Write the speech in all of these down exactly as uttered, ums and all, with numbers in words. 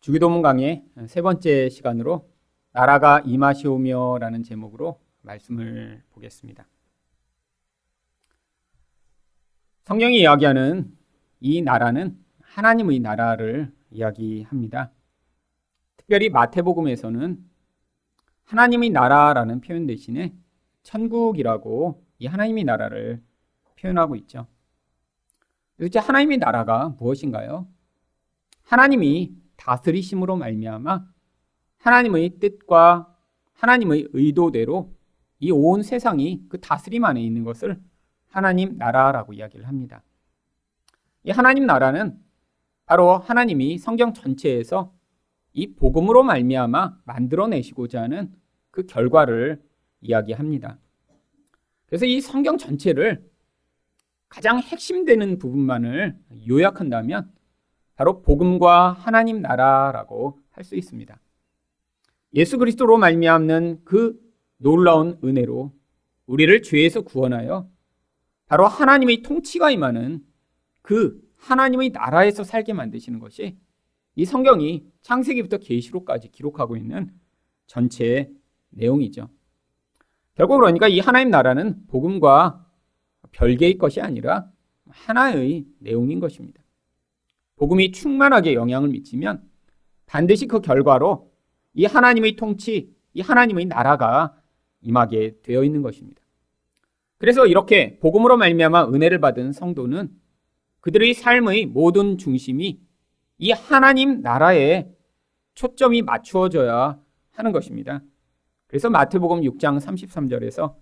주기도문 강의 세 번째 시간으로 나라가 임하시오며 라는 제목으로 말씀을 보겠습니다. 성경이 이야기하는 이 나라는 하나님의 나라를 이야기합니다. 특별히 마태복음에서는 하나님의 나라라는 표현 대신에 천국이라고 이 하나님의 나라를 표현하고 있죠. 도대체 하나님의 나라가 무엇인가요? 하나님이 다스리심으로 말미암아 하나님의 뜻과 하나님의 의도대로 이 온 세상이 그 다스림 안에 있는 것을 하나님 나라라고 이야기를 합니다. 이 하나님 나라는 바로 하나님이 성경 전체에서 이 복음으로 말미암아 만들어내시고자 하는 그 결과를 이야기합니다. 그래서 이 성경 전체를 가장 핵심되는 부분만을 요약한다면 바로 복음과 하나님 나라라고 할 수 있습니다. 예수 그리스도로 말미암는 그 놀라운 은혜로 우리를 죄에서 구원하여 바로 하나님의 통치가 임하는 그 하나님의 나라에서 살게 만드시는 것이 이 성경이 창세기부터 계시록까지 기록하고 있는 전체 내용이죠. 결국 그러니까 이 하나님 나라는 복음과 별개의 것이 아니라 하나의 내용인 것입니다. 복음이 충만하게 영향을 미치면 반드시 그 결과로 이 하나님의 통치, 이 하나님의 나라가 임하게 되어 있는 것입니다. 그래서 이렇게 복음으로 말미암아 은혜를 받은 성도는 그들의 삶의 모든 중심이 이 하나님 나라에 초점이 맞추어져야 하는 것입니다. 그래서 마태복음 육 장 삼십삼 절에서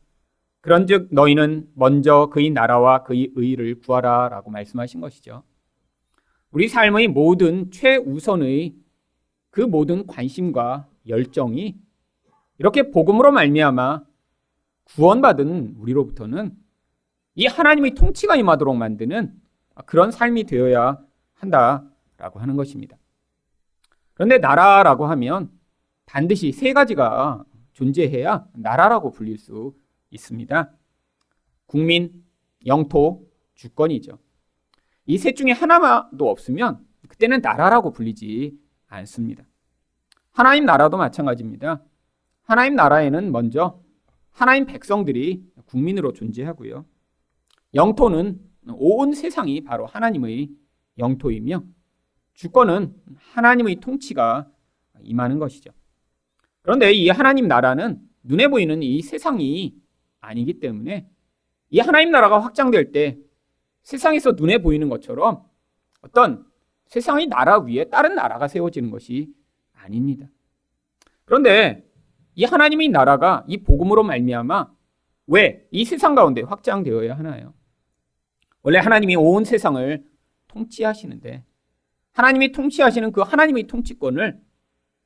그런즉 너희는 먼저 그의 나라와 그의 의를 구하라 라고 말씀하신 것이죠. 우리 삶의 모든 최우선의 그 모든 관심과 열정이 이렇게 복음으로 말미암아 구원받은 우리로부터는 이 하나님의 통치가 임하도록 만드는 그런 삶이 되어야 한다라고 하는 것입니다. 그런데 나라라고 하면 반드시 세 가지가 존재해야 나라라고 불릴 수 있습니다. 국민, 영토, 주권이죠. 이 셋 중에 하나도 없으면 그때는 나라라고 불리지 않습니다. 하나님 나라도 마찬가지입니다. 하나님 나라에는 먼저 하나님 백성들이 국민으로 존재하고요. 영토는 온 세상이 바로 하나님의 영토이며 주권은 하나님의 통치가 임하는 것이죠. 그런데 이 하나님 나라는 눈에 보이는 이 세상이 아니기 때문에 이 하나님 나라가 확장될 때 세상에서 눈에 보이는 것처럼 어떤 세상의 나라 위에 다른 나라가 세워지는 것이 아닙니다. 그런데 이 하나님의 나라가 이 복음으로 말미암아 왜 이 세상 가운데 확장되어야 하나요? 원래 하나님이 온 세상을 통치하시는데 하나님이 통치하시는 그 하나님의 통치권을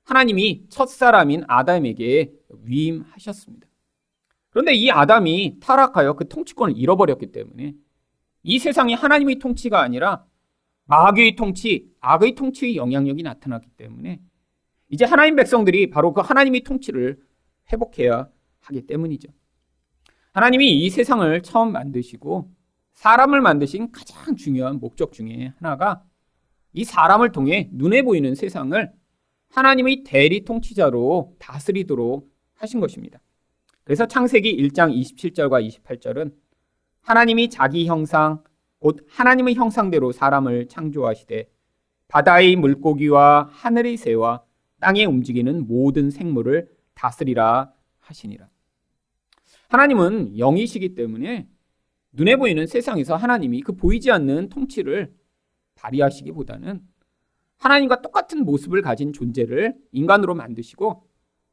하나님이 첫사람인 아담에게 위임하셨습니다. 그런데 이 아담이 타락하여 그 통치권을 잃어버렸기 때문에 이 세상이 하나님의 통치가 아니라 마귀의 통치, 악의 통치의 영향력이 나타났기 때문에 이제 하나님 백성들이 바로 그 하나님의 통치를 회복해야 하기 때문이죠. 하나님이 이 세상을 처음 만드시고 사람을 만드신 가장 중요한 목적 중에 하나가 이 사람을 통해 눈에 보이는 세상을 하나님의 대리 통치자로 다스리도록 하신 것입니다. 그래서 창세기 일 장 이십칠 절과 이십팔 절은 하나님이 자기 형상 곧 하나님의 형상대로 사람을 창조하시되 바다의 물고기와 하늘의 새와 땅에 움직이는 모든 생물을 다스리라 하시니라. 하나님은 영이시기 때문에 눈에 보이는 세상에서 하나님이 그 보이지 않는 통치를 발휘하시기보다는 하나님과 똑같은 모습을 가진 존재를 인간으로 만드시고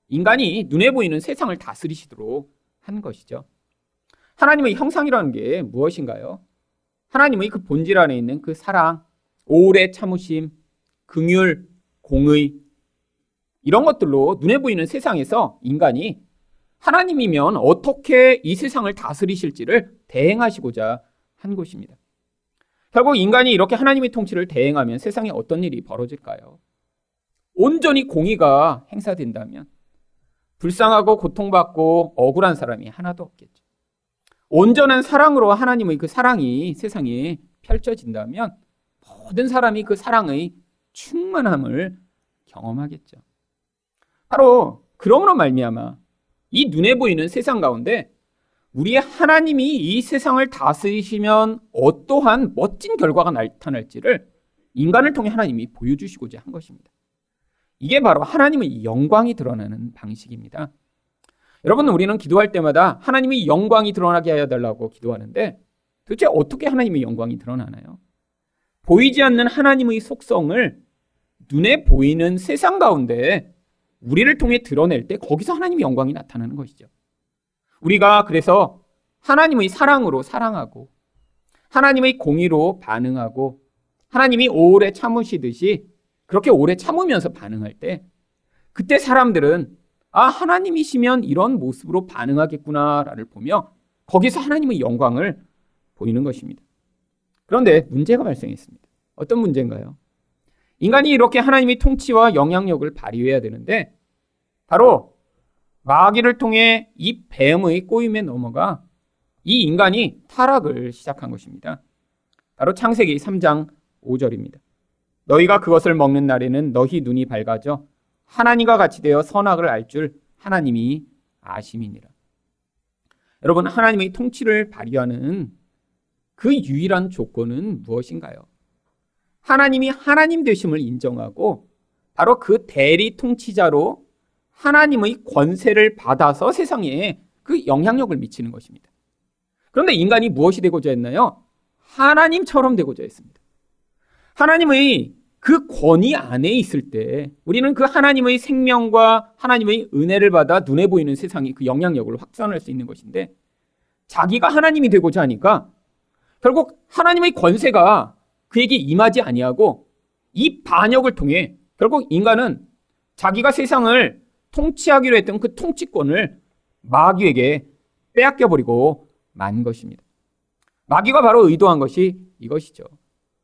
인간이 눈에 보이는 세상을 다스리시도록 한 것이죠. 하나님의 형상이라는 게 무엇인가요? 하나님의 그 본질 안에 있는 그 사랑, 오래 참으심, 긍휼, 공의 이런 것들로 눈에 보이는 세상에서 인간이 하나님이면 어떻게 이 세상을 다스리실지를 대행하시고자 한 것입니다. 결국 인간이 이렇게 하나님의 통치를 대행하면 세상에 어떤 일이 벌어질까요? 온전히 공의가 행사된다면 불쌍하고 고통받고 억울한 사람이 하나도 없겠죠. 온전한 사랑으로 하나님의 그 사랑이 세상에 펼쳐진다면 모든 사람이 그 사랑의 충만함을 경험하겠죠. 바로 그러므로 말미암아 이 눈에 보이는 세상 가운데 우리의 하나님이 이 세상을 다스리시면 어떠한 멋진 결과가 나타날지를 인간을 통해 하나님이 보여주시고자 한 것입니다. 이게 바로 하나님의 영광이 드러나는 방식입니다. 여러분, 우리는 기도할 때마다 하나님이 영광이 드러나게 하여 달라고 기도하는데 도대체 어떻게 하나님의 영광이 드러나나요? 보이지 않는 하나님의 속성을 눈에 보이는 세상 가운데 우리를 통해 드러낼 때 거기서 하나님의 영광이 나타나는 것이죠. 우리가 그래서 하나님의 사랑으로 사랑하고 하나님의 공의로 반응하고 하나님이 오래 참으시듯이 그렇게 오래 참으면서 반응할 때 그때 사람들은 아, 하나님이시면 이런 모습으로 반응하겠구나를 보며 거기서 하나님의 영광을 보이는 것입니다. 그런데 문제가 발생했습니다. 어떤 문제인가요? 인간이 이렇게 하나님의 통치와 영향력을 발휘해야 되는데 바로 마귀를 통해 이 뱀의 꼬임에 넘어가 이 인간이 타락을 시작한 것입니다. 바로 창세기 삼 장 오 절입니다. 너희가 그것을 먹는 날에는 너희 눈이 밝아져 하나님과 같이 되어 선악을 알 줄 하나님이 아심이니라. 여러분, 하나님의 통치를 발휘하는 그 유일한 조건은 무엇인가요? 하나님이 하나님 되심을 인정하고 바로 그 대리 통치자로 하나님의 권세를 받아서 세상에 그 영향력을 미치는 것입니다. 그런데 인간이 무엇이 되고자 했나요? 하나님처럼 되고자 했습니다. 하나님의 그 권위 안에 있을 때 우리는 그 하나님의 생명과 하나님의 은혜를 받아 눈에 보이는 세상이 그 영향력을 확산할 수 있는 것인데 자기가 하나님이 되고자 하니까 결국 하나님의 권세가 그에게 임하지 아니하고 이 반역을 통해 결국 인간은 자기가 세상을 통치하기로 했던 그 통치권을 마귀에게 빼앗겨버리고 만 것입니다. 마귀가 바로 의도한 것이 이것이죠.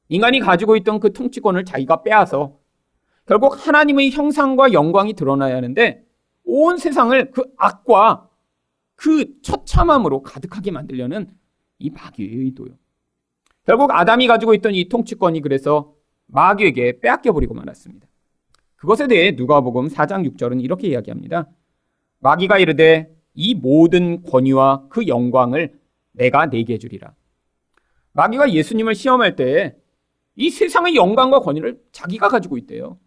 인간이 가지고 있던 그 통치권을 자기가 빼앗아 결국 하나님의 형상과 영광이 드러나야 하는데 온 세상을 그 악과 그 처참함으로 가득하게 만들려는 이 마귀의 의도요. 결국 아담이 가지고 있던 이 통치권이 그래서 마귀에게 빼앗겨버리고 말았습니다. 그것에 대해 누가복음 사 장 육 절은 이렇게 이야기합니다. 마귀가 이르되 이 모든 권위와 그 영광을 내가 네게 주리라. 마귀가 예수님을 시험할 때 이 세상의 영광과 권위를 자기가 가지고 있대요.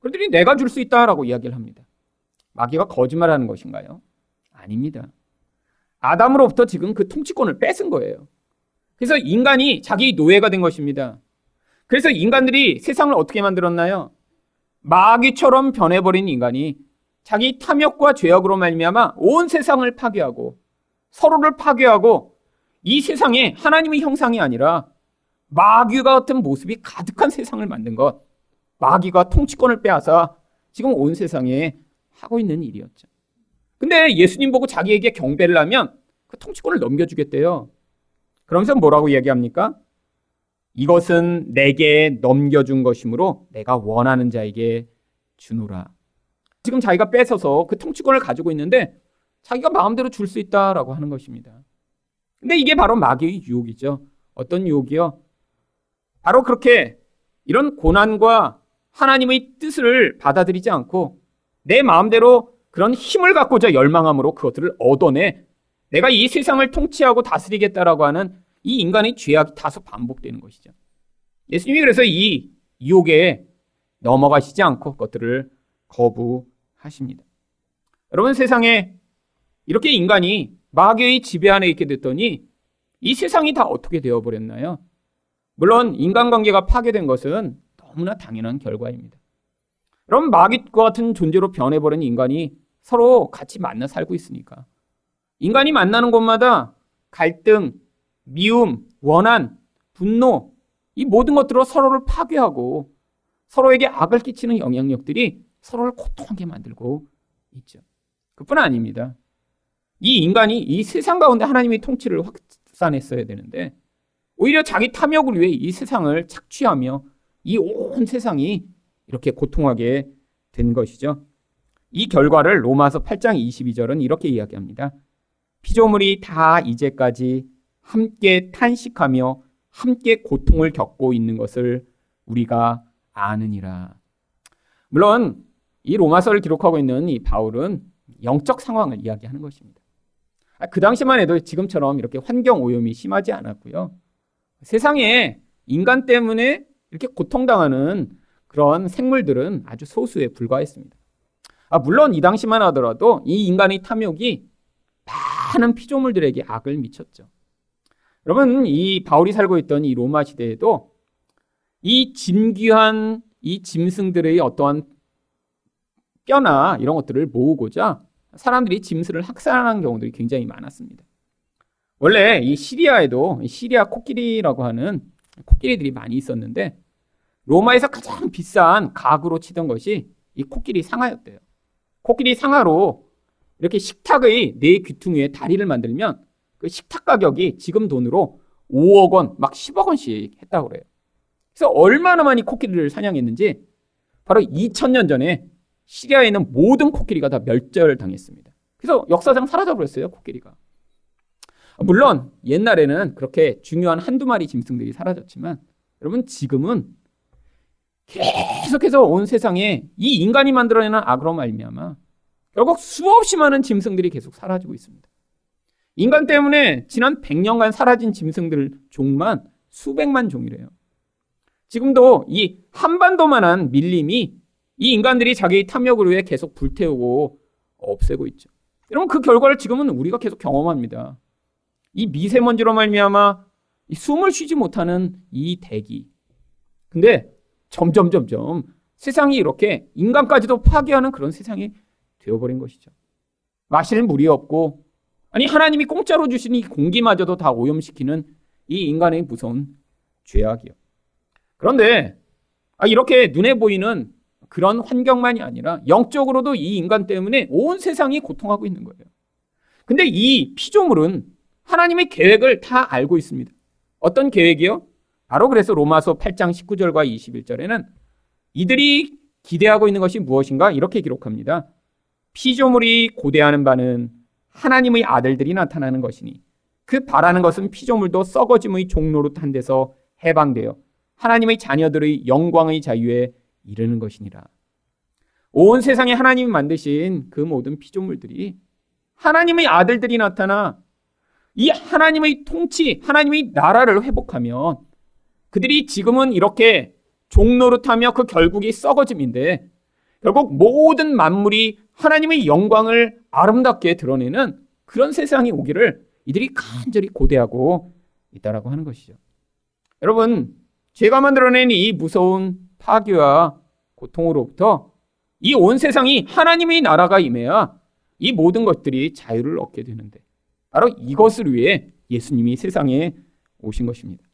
그러더니 내가 줄 수 있다라고 이야기를 합니다. 마귀가 거짓말하는 것인가요? 아닙니다. 아담으로부터 지금 그 통치권을 뺏은 거예요. 그래서 인간이 자기 노예가 된 것입니다. 그래서 인간들이 세상을 어떻게 만들었나요? 마귀처럼 변해버린 인간이 자기 탐욕과 죄악으로 말미암아 온 세상을 파괴하고 서로를 파괴하고 이 세상에 하나님의 형상이 아니라 마귀가 같은 모습이 가득한 세상을 만든 것, 마귀가 통치권을 빼앗아 지금 온 세상에 하고 있는 일이었죠. 근데 예수님 보고 자기에게 경배를 하면 그 통치권을 넘겨주겠대요. 그러면서 뭐라고 이야기합니까? 이것은 내게 넘겨준 것이므로 내가 원하는 자에게 주노라. 지금 자기가 뺏어서 그 통치권을 가지고 있는데 자기가 마음대로 줄 수 있다라고 하는 것입니다. 근데 이게 바로 마귀의 유혹이죠. 어떤 유혹이요? 바로 그렇게 이런 고난과 하나님의 뜻을 받아들이지 않고 내 마음대로 그런 힘을 갖고자 열망함으로 그것들을 얻어내 내가 이 세상을 통치하고 다스리겠다라고 하는 이 인간의 죄악이 다소 반복되는 것이죠. 예수님이 그래서 이 유혹에 넘어가시지 않고 그것들을 거부하십니다. 여러분, 세상에 이렇게 인간이 마귀의 지배 안에 있게 됐더니 이 세상이 다 어떻게 되어버렸나요? 물론 인간관계가 파괴된 것은 너무나 당연한 결과입니다. 그럼 마귀과 같은 존재로 변해버린 인간이 서로 같이 만나 살고 있으니까 인간이 만나는 곳마다 갈등, 미움, 원한, 분노 이 모든 것들로 서로를 파괴하고 서로에게 악을 끼치는 영향력들이 서로를 고통하게 만들고 있죠. 그뿐 아닙니다. 이 인간이 이 세상 가운데 하나님의 통치를 확산했어야 되는데 오히려 자기 탐욕을 위해 이 세상을 착취하며 이 온 세상이 이렇게 고통하게 된 것이죠. 이 결과를 로마서 팔 장 이십이 절은 이렇게 이야기합니다. 피조물이 다 이제까지 함께 탄식하며 함께 고통을 겪고 있는 것을 우리가 아느니라. 물론 이 로마서를 기록하고 있는 이 바울은 영적 상황을 이야기하는 것입니다. 그 당시만 해도 지금처럼 이렇게 환경 오염이 심하지 않았고요. 세상에 인간 때문에 이렇게 고통당하는 그런 생물들은 아주 소수에 불과했습니다. 아, 물론 이 당시만 하더라도 이 인간의 탐욕이 많은 피조물들에게 악을 미쳤죠. 여러분, 이 바울이 살고 있던 이 로마 시대에도 이 진귀한 이 짐승들의 어떠한 뼈나 이런 것들을 모으고자 사람들이 짐승을 학살하는 경우들이 굉장히 많았습니다. 원래 이 시리아에도 시리아 코끼리라고 하는 코끼리들이 많이 있었는데 로마에서 가장 비싼 가구로 치던 것이 이 코끼리 상아였대요. 코끼리 상아로 이렇게 식탁의 네 귀퉁이에 다리를 만들면 그 식탁 가격이 지금 돈으로 오억 원, 막 십억 원씩 했다고 그래요. 그래서 얼마나 많이 코끼리를 사냥했는지 바로 이천 년 전에 시리아에 있는 모든 코끼리가 다 멸절당했습니다. 그래서 역사상 사라져버렸어요, 코끼리가. 물론 옛날에는 그렇게 중요한 한두 마리 짐승들이 사라졌지만 여러분 지금은 계속해서 온 세상에 이 인간이 만들어내는 악으로 말미암아 결국 수없이 많은 짐승들이 계속 사라지고 있습니다. 인간 때문에 지난 백 년간 사라진 짐승들 종만 수백만 종이래요. 지금도 이 한반도만한 밀림이 이 인간들이 자기의 탐욕을 위해 계속 불태우고 없애고 있죠. 여러분 그 결과를 지금은 우리가 계속 경험합니다. 이 미세먼지로 말미암아 숨을 쉬지 못하는 이 대기. 근데 점점 점점 세상이 이렇게 인간까지도 파괴하는 그런 세상이 되어버린 것이죠. 마실 물이 없고 아니 하나님이 공짜로 주신 이 공기마저도 다 오염시키는 이 인간의 무서운 죄악이요. 그런데 이렇게 눈에 보이는 그런 환경만이 아니라 영적으로도 이 인간 때문에 온 세상이 고통하고 있는 거예요. 근데 이 피조물은 하나님의 계획을 다 알고 있습니다. 어떤 계획이요? 바로 그래서 로마서 팔 장 십구 절과 이십일 절에는 이들이 기대하고 있는 것이 무엇인가 이렇게 기록합니다. 피조물이 고대하는 바는 하나님의 아들들이 나타나는 것이니 그 바라는 것은 피조물도 썩어짐의 종노릇한 데서 해방되어 하나님의 자녀들의 영광의 자유에 이르는 것이니라. 온 세상에 하나님이 만드신 그 모든 피조물들이 하나님의 아들들이 나타나 이 하나님의 통치, 하나님의 나라를 회복하면 그들이 지금은 이렇게 종노릇하며 그 결국이 썩어짐인데 결국 모든 만물이 하나님의 영광을 아름답게 드러내는 그런 세상이 오기를 이들이 간절히 고대하고 있다라고 하는 것이죠. 여러분, 죄가 만들어낸 이 무서운 파괴와 고통으로부터 이 온 세상이 하나님의 나라가 임해야 이 모든 것들이 자유를 얻게 되는데 바로 이것을 위해 예수님이 세상에 오신 것입니다.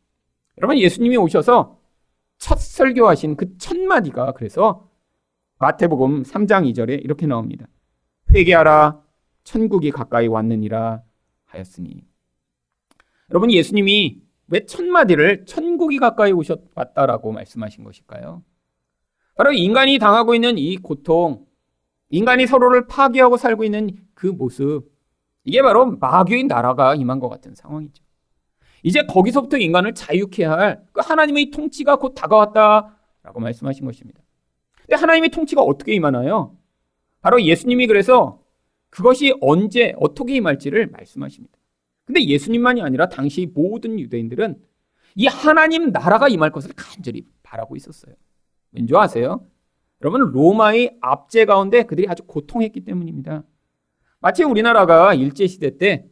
여러분 예수님이 오셔서 첫 설교하신 그 첫 마디가 그래서 마태복음 삼 장 이 절에 이렇게 나옵니다. 회개하라 천국이 가까이 왔느니라 하였으니. 여러분 예수님이 왜 첫 마디를 천국이 가까이 오셨다라고 말씀하신 것일까요? 바로 인간이 당하고 있는 이 고통, 인간이 서로를 파괴하고 살고 있는 그 모습, 이게 바로 마귀의 나라가 임한 것 같은 상황이죠. 이제 거기서부터 인간을 자유케 할 그 하나님의 통치가 곧 다가왔다라고 말씀하신 것입니다. 근데 하나님의 통치가 어떻게 임하나요? 바로 예수님이 그래서 그것이 언제 어떻게 임할지를 말씀하십니다. 근데 예수님만이 아니라 당시 모든 유대인들은 이 하나님 나라가 임할 것을 간절히 바라고 있었어요. 왠지 아세요? 여러분 로마의 압제 가운데 그들이 아주 고통했기 때문입니다. 마치 우리나라가 일제시대 때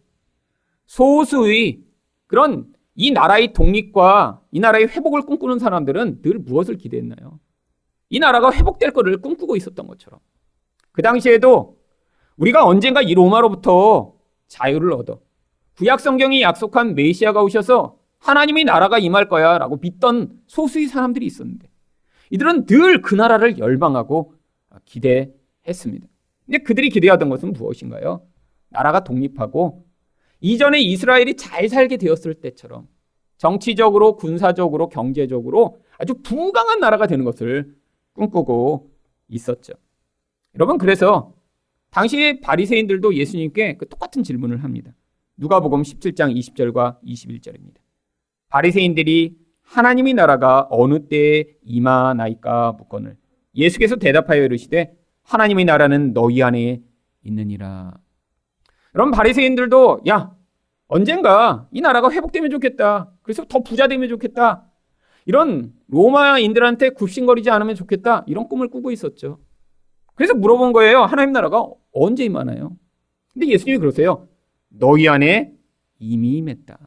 소수의 그런 이 나라의 독립과 이 나라의 회복을 꿈꾸는 사람들은 늘 무엇을 기대했나요? 이 나라가 회복될 것을 꿈꾸고 있었던 것처럼 그 당시에도 우리가 언젠가 이 로마로부터 자유를 얻어 구약 성경이 약속한 메시아가 오셔서 하나님의 나라가 임할 거야 라고 믿던 소수의 사람들이 있었는데 이들은 늘 그 나라를 열망하고 기대했습니다. 근데 그들이 기대하던 것은 무엇인가요? 나라가 독립하고 이전에 이스라엘이 잘 살게 되었을 때처럼 정치적으로, 군사적으로, 경제적으로 아주 부강한 나라가 되는 것을 꿈꾸고 있었죠. 여러분 그래서 당시 바리새인들도 예수님께 그 똑같은 질문을 합니다. 누가복음 십칠 장 이십 절과 이십일 절입니다. 바리새인들이 하나님의 나라가 어느 때에 임하나이까 묻거늘 예수께서 대답하여 이르시되 하나님의 나라는 너희 안에 있느니라. 그럼 바리새인들도 야 언젠가 이 나라가 회복되면 좋겠다. 그래서 더 부자되면 좋겠다. 이런 로마인들한테 굽신거리지 않으면 좋겠다. 이런 꿈을 꾸고 있었죠. 그래서 물어본 거예요. 하나님 나라가 언제 임하나요? 근데 예수님이 그러세요. 너희 안에 이미 임했다.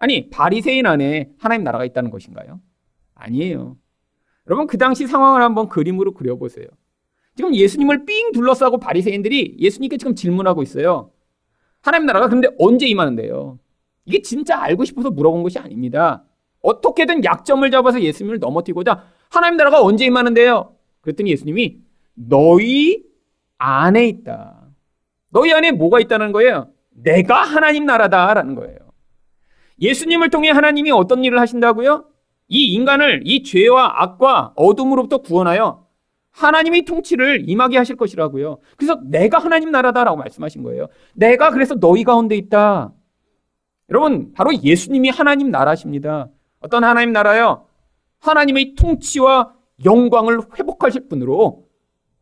아니 바리새인 안에 하나님 나라가 있다는 것인가요? 아니에요. 여러분 그 당시 상황을 한번 그림으로 그려보세요. 지금 예수님을 삥 둘러싸고 바리새인들이 예수님께 지금 질문하고 있어요. 하나님 나라가 근데 언제 임하는데요? 이게 진짜 알고 싶어서 물어본 것이 아닙니다. 어떻게든 약점을 잡아서 예수님을 넘어뜨리고자 하나님 나라가 언제 임하는데요? 그랬더니 예수님이 너희 안에 있다. 너희 안에 뭐가 있다는 거예요? 내가 하나님 나라다라는 거예요. 예수님을 통해 하나님이 어떤 일을 하신다고요? 이 인간을 이 죄와 악과 어둠으로부터 구원하여 하나님의 통치를 임하게 하실 것이라고요. 그래서 내가 하나님 나라다라고 말씀하신 거예요. 내가 그래서 너희 가운데 있다. 여러분 바로 예수님이 하나님 나라십니다. 어떤 하나님 나라요? 하나님의 통치와 영광을 회복하실 분으로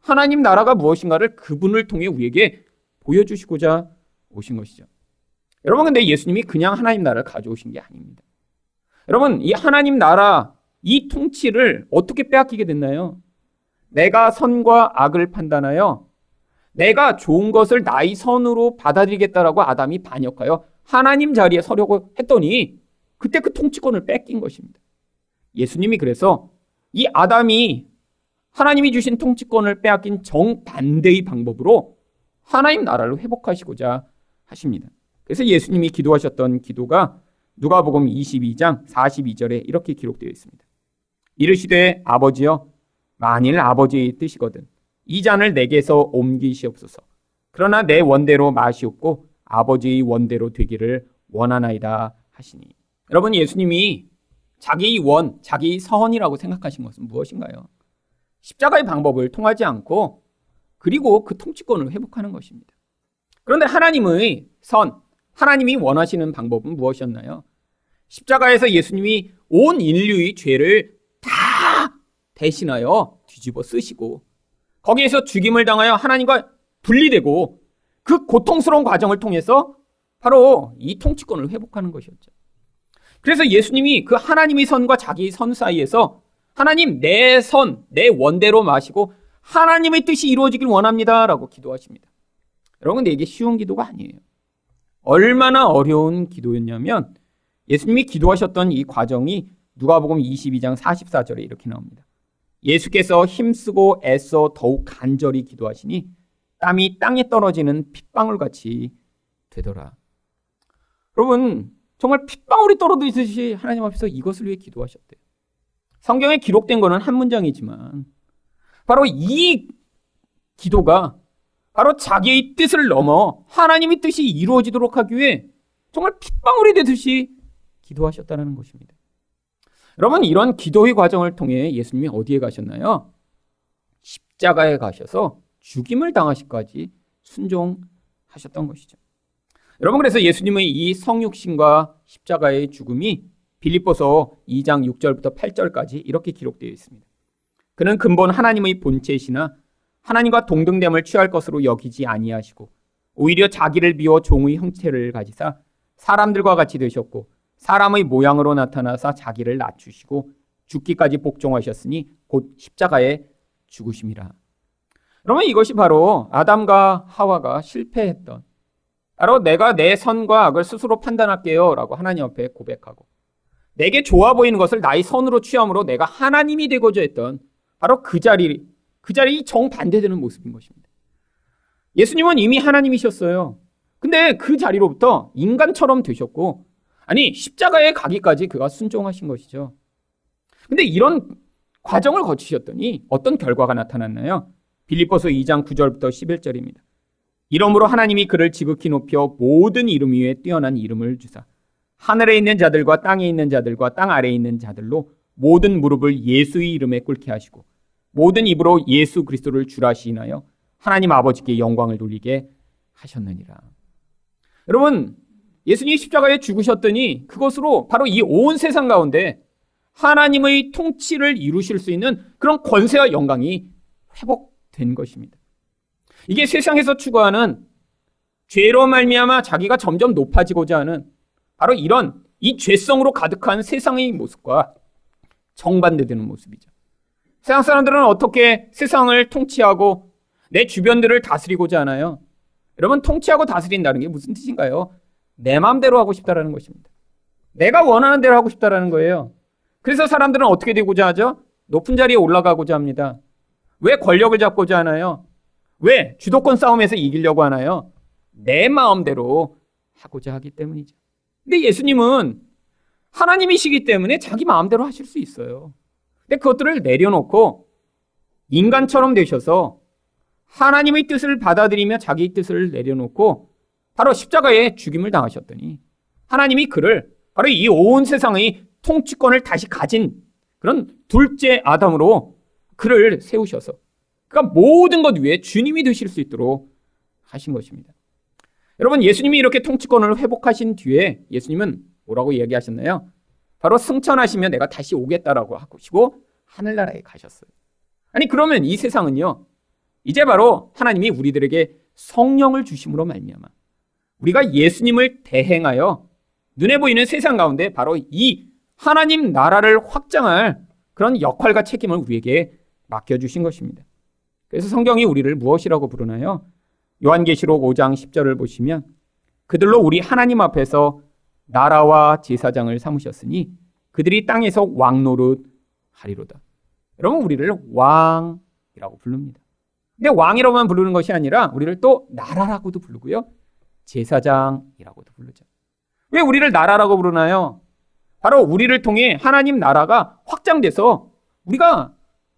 하나님 나라가 무엇인가를 그분을 통해 우리에게 보여주시고자 오신 것이죠. 여러분 근데 예수님이 그냥 하나님 나라를 가져오신 게 아닙니다. 여러분 이 하나님 나라 이 통치를 어떻게 빼앗기게 됐나요? 내가 선과 악을 판단하여 내가 좋은 것을 나의 선으로 받아들이겠다라고 아담이 반역하여 하나님 자리에 서려고 했더니 그때 그 통치권을 뺏긴 것입니다. 예수님이 그래서 이 아담이 하나님이 주신 통치권을 빼앗긴 정반대의 방법으로 하나님 나라를 회복하시고자 하십니다. 그래서 예수님이 기도하셨던 기도가 누가복음 이십이 장 사십이 절에 이렇게 기록되어 있습니다. 이르시되 아버지여 만일 아버지의 뜻이거든 이 잔을 내게서 옮기시옵소서. 그러나 내 원대로 마시옵고 아버지의 원대로 되기를 원하나이다 하시니. 여러분 예수님이 자기의 원, 자기의 선이라고 생각하신 것은 무엇인가요? 십자가의 방법을 통하지 않고 그리고 그 통치권을 회복하는 것입니다. 그런데 하나님의 선, 하나님이 원하시는 방법은 무엇이었나요? 십자가에서 예수님이 온 인류의 죄를 다 대신하여 뒤집어 쓰시고 거기에서 죽임을 당하여 하나님과 분리되고 그 고통스러운 과정을 통해서 바로 이 통치권을 회복하는 것이었죠. 그래서 예수님이 그 하나님의 선과 자기 선 사이에서 하나님 내 선, 내 원대로 마시고 하나님의 뜻이 이루어지길 원합니다 라고 기도하십니다. 여러분 근데 이게 쉬운 기도가 아니에요. 얼마나 어려운 기도였냐면 예수님이 기도하셨던 이 과정이 누가복음 이십이 장 사십사 절에 이렇게 나옵니다. 예수께서 힘쓰고 애써 더욱 간절히 기도하시니 땀이 땅에 떨어지는 핏방울같이 되더라. 여러분 정말 핏방울이 떨어지듯이 하나님 앞에서 이것을 위해 기도하셨대요. 성경에 기록된 거는 한 문장이지만 바로 이 기도가 바로 자기의 뜻을 넘어 하나님의 뜻이 이루어지도록 하기 위해 정말 핏방울이 되듯이 기도하셨다는 것입니다. 여러분 이런 기도의 과정을 통해 예수님이 어디에 가셨나요? 십자가에 가셔서 죽임을 당하시까지 순종하셨던 것이죠. 여러분 그래서 예수님의 이 성육신과 십자가의 죽음이 빌립보서 이 장 육 절부터 팔 절까지 이렇게 기록되어 있습니다. 그는 근본 하나님의 본체시나 하나님과 동등됨을 취할 것으로 여기지 아니하시고 오히려 자기를 비워 종의 형체를 가지사 사람들과 같이 되셨고 사람의 모양으로 나타나사 자기를 낮추시고 죽기까지 복종하셨으니 곧 십자가에 죽으심이라. 그러면 이것이 바로 아담과 하와가 실패했던 바로 내가 내 선과 악을 스스로 판단할게요 라고 하나님 앞에 고백하고 내게 좋아 보이는 것을 나의 선으로 취함으로 내가 하나님이 되고자 했던 바로 그 자리 그 자리에 정반대되는 모습인 것입니다. 예수님은 이미 하나님이셨어요. 근데 그 자리로부터 인간처럼 되셨고 아니 십자가에 가기까지 그가 순종하신 것이죠. 근데 이런 과정을 거치셨더니 어떤 결과가 나타났나요? 빌립보서 이 장 구 절부터 십일 절입니다. 이러므로 하나님이 그를 지극히 높여 모든 이름 위에 뛰어난 이름을 주사 하늘에 있는 자들과 땅에 있는 자들과 땅 아래에 있는 자들로 모든 무릎을 예수의 이름에 꿇게 하시고 모든 입으로 예수 그리스도를 주라 시인하여 하나님 아버지께 영광을 돌리게 하셨느니라. 여러분 예수님이 십자가에 죽으셨더니 그것으로 바로 이 온 세상 가운데 하나님의 통치를 이루실 수 있는 그런 권세와 영광이 회복된 것입니다. 이게 세상에서 추구하는 죄로 말미암아 자기가 점점 높아지고자 하는 바로 이런 이 죄성으로 가득한 세상의 모습과 정반대되는 모습이죠. 세상 사람들은 어떻게 세상을 통치하고 내 주변들을 다스리고자 하나요? 여러분, 통치하고 다스린다는 게 무슨 뜻인가요? 내 마음대로 하고 싶다라는 것입니다. 내가 원하는 대로 하고 싶다라는 거예요. 그래서 사람들은 어떻게 되고자 하죠? 높은 자리에 올라가고자 합니다. 왜 권력을 잡고자 하나요? 왜 주도권 싸움에서 이기려고 하나요? 내 마음대로 하고자 하기 때문이죠. 근데 예수님은 하나님이시기 때문에 자기 마음대로 하실 수 있어요. 근데 그것들을 내려놓고 인간처럼 되셔서 하나님의 뜻을 받아들이며 자기 뜻을 내려놓고 바로 십자가에 죽임을 당하셨더니 하나님이 그를 바로 이 온 세상의 통치권을 다시 가진 그런 둘째 아담으로 그를 세우셔서 그러니까 모든 것 위에 주님이 되실 수 있도록 하신 것입니다. 여러분, 예수님이 이렇게 통치권을 회복하신 뒤에 예수님은 뭐라고 이야기하셨나요? 바로 승천하시면 내가 다시 오겠다라고 하시고 하늘나라에 가셨어요. 아니, 그러면 이 세상은요, 이제 바로 하나님이 우리들에게 성령을 주심으로 말미암아 우리가 예수님을 대행하여 눈에 보이는 세상 가운데 바로 이 하나님 나라를 확장할 그런 역할과 책임을 우리에게 맡겨주신 것입니다. 그래서 성경이 우리를 무엇이라고 부르나요? 요한계시록 오 장 십 절을 보시면 그들로 우리 하나님 앞에서 나라와 제사장을 삼으셨으니 그들이 땅에서 왕노릇 하리로다. 여러분, 우리를 왕이라고 부릅니다. 근데 왕이라고만 부르는 것이 아니라 우리를 또 나라라고도 부르고요, 제사장이라고도 부르죠. 왜 우리를 나라라고 부르나요? 바로 우리를 통해 하나님 나라가 확장돼서 우리가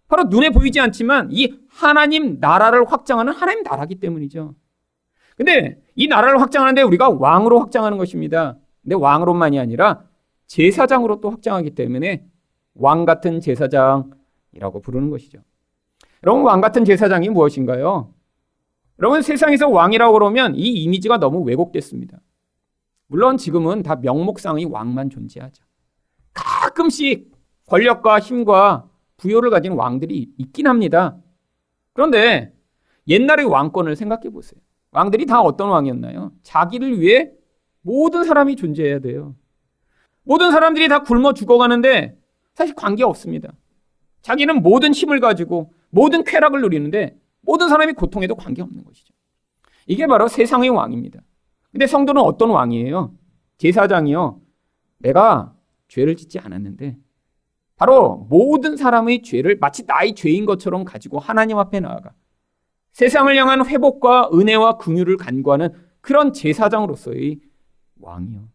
바로 눈에 보이지 않지만 이 하나님 나라를 확장하는 하나님 나라기 때문이죠. 근데 이 나라를 확장하는데 우리가 왕으로 확장하는 것입니다. 근데 왕으로만이 아니라 제사장으로 또 확장하기 때문에 왕 같은 제사장이라고 부르는 것이죠. 여러분, 왕 같은 제사장이 무엇인가요? 여러분, 세상에서 왕이라고 그러면 이 이미지가 너무 왜곡됐습니다. 물론 지금은 다 명목상의 왕만 존재하죠. 가끔씩 권력과 힘과 부여를 가진 왕들이 있긴 합니다. 그런데 옛날의 왕권을 생각해 보세요. 왕들이 다 어떤 왕이었나요? 자기를 위해 모든 사람이 존재해야 돼요. 모든 사람들이 다 굶어 죽어가는데 사실 관계없습니다. 자기는 모든 힘을 가지고 모든 쾌락을 누리는데 모든 사람이 고통에도 관계없는 것이죠. 이게 바로 세상의 왕입니다. 근데 성도는 어떤 왕이에요? 제사장이요. 내가 죄를 짓지 않았는데 바로 모든 사람의 죄를 마치 나의 죄인 것처럼 가지고 하나님 앞에 나아가 세상을 향한 회복과 은혜와 긍휼을 간구하는 그런 제사장으로서의 왕이요.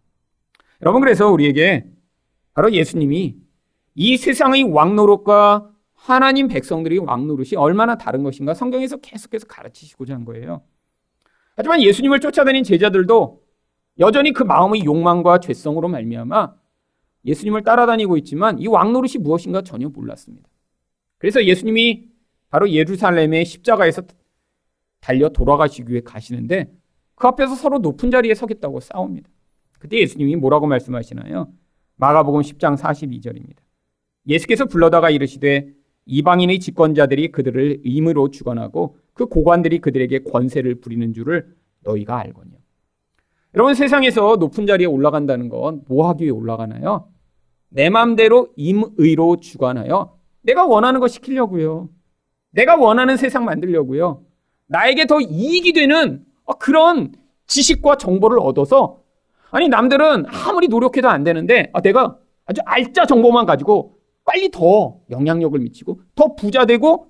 여러분, 그래서 우리에게 바로 예수님이 이 세상의 왕노릇과 하나님 백성들의 왕노릇이 얼마나 다른 것인가 성경에서 계속해서 가르치시고자 한 거예요. 하지만 예수님을 쫓아다닌 제자들도 여전히 그 마음의 욕망과 죄성으로 말미암아 예수님을 따라다니고 있지만 이 왕노릇이 무엇인가 전혀 몰랐습니다. 그래서 예수님이 바로 예루살렘의 십자가에서 달려 돌아가시기 위해 가시는데 그 앞에서 서로 높은 자리에 서겠다고 싸웁니다. 그때 예수님이 뭐라고 말씀하시나요? 마가복음 십 장 사십이 절입니다. 예수께서 불러다가 이르시되 이방인의 집권자들이 그들을 임의로 주관하고 그 고관들이 그들에게 권세를 부리는 줄을 너희가 알거니와. 여러분, 세상에서 높은 자리에 올라간다는 건 뭐 하기 위해 올라가나요? 내 마음대로 임의로 주관하여 내가 원하는 거 시키려고요. 내가 원하는 세상 만들려고요. 나에게 더 이익이 되는 그런 지식과 정보를 얻어서 아니 남들은 아무리 노력해도 안 되는데 내가 아주 알짜 정보만 가지고 빨리 더 영향력을 미치고 더 부자 되고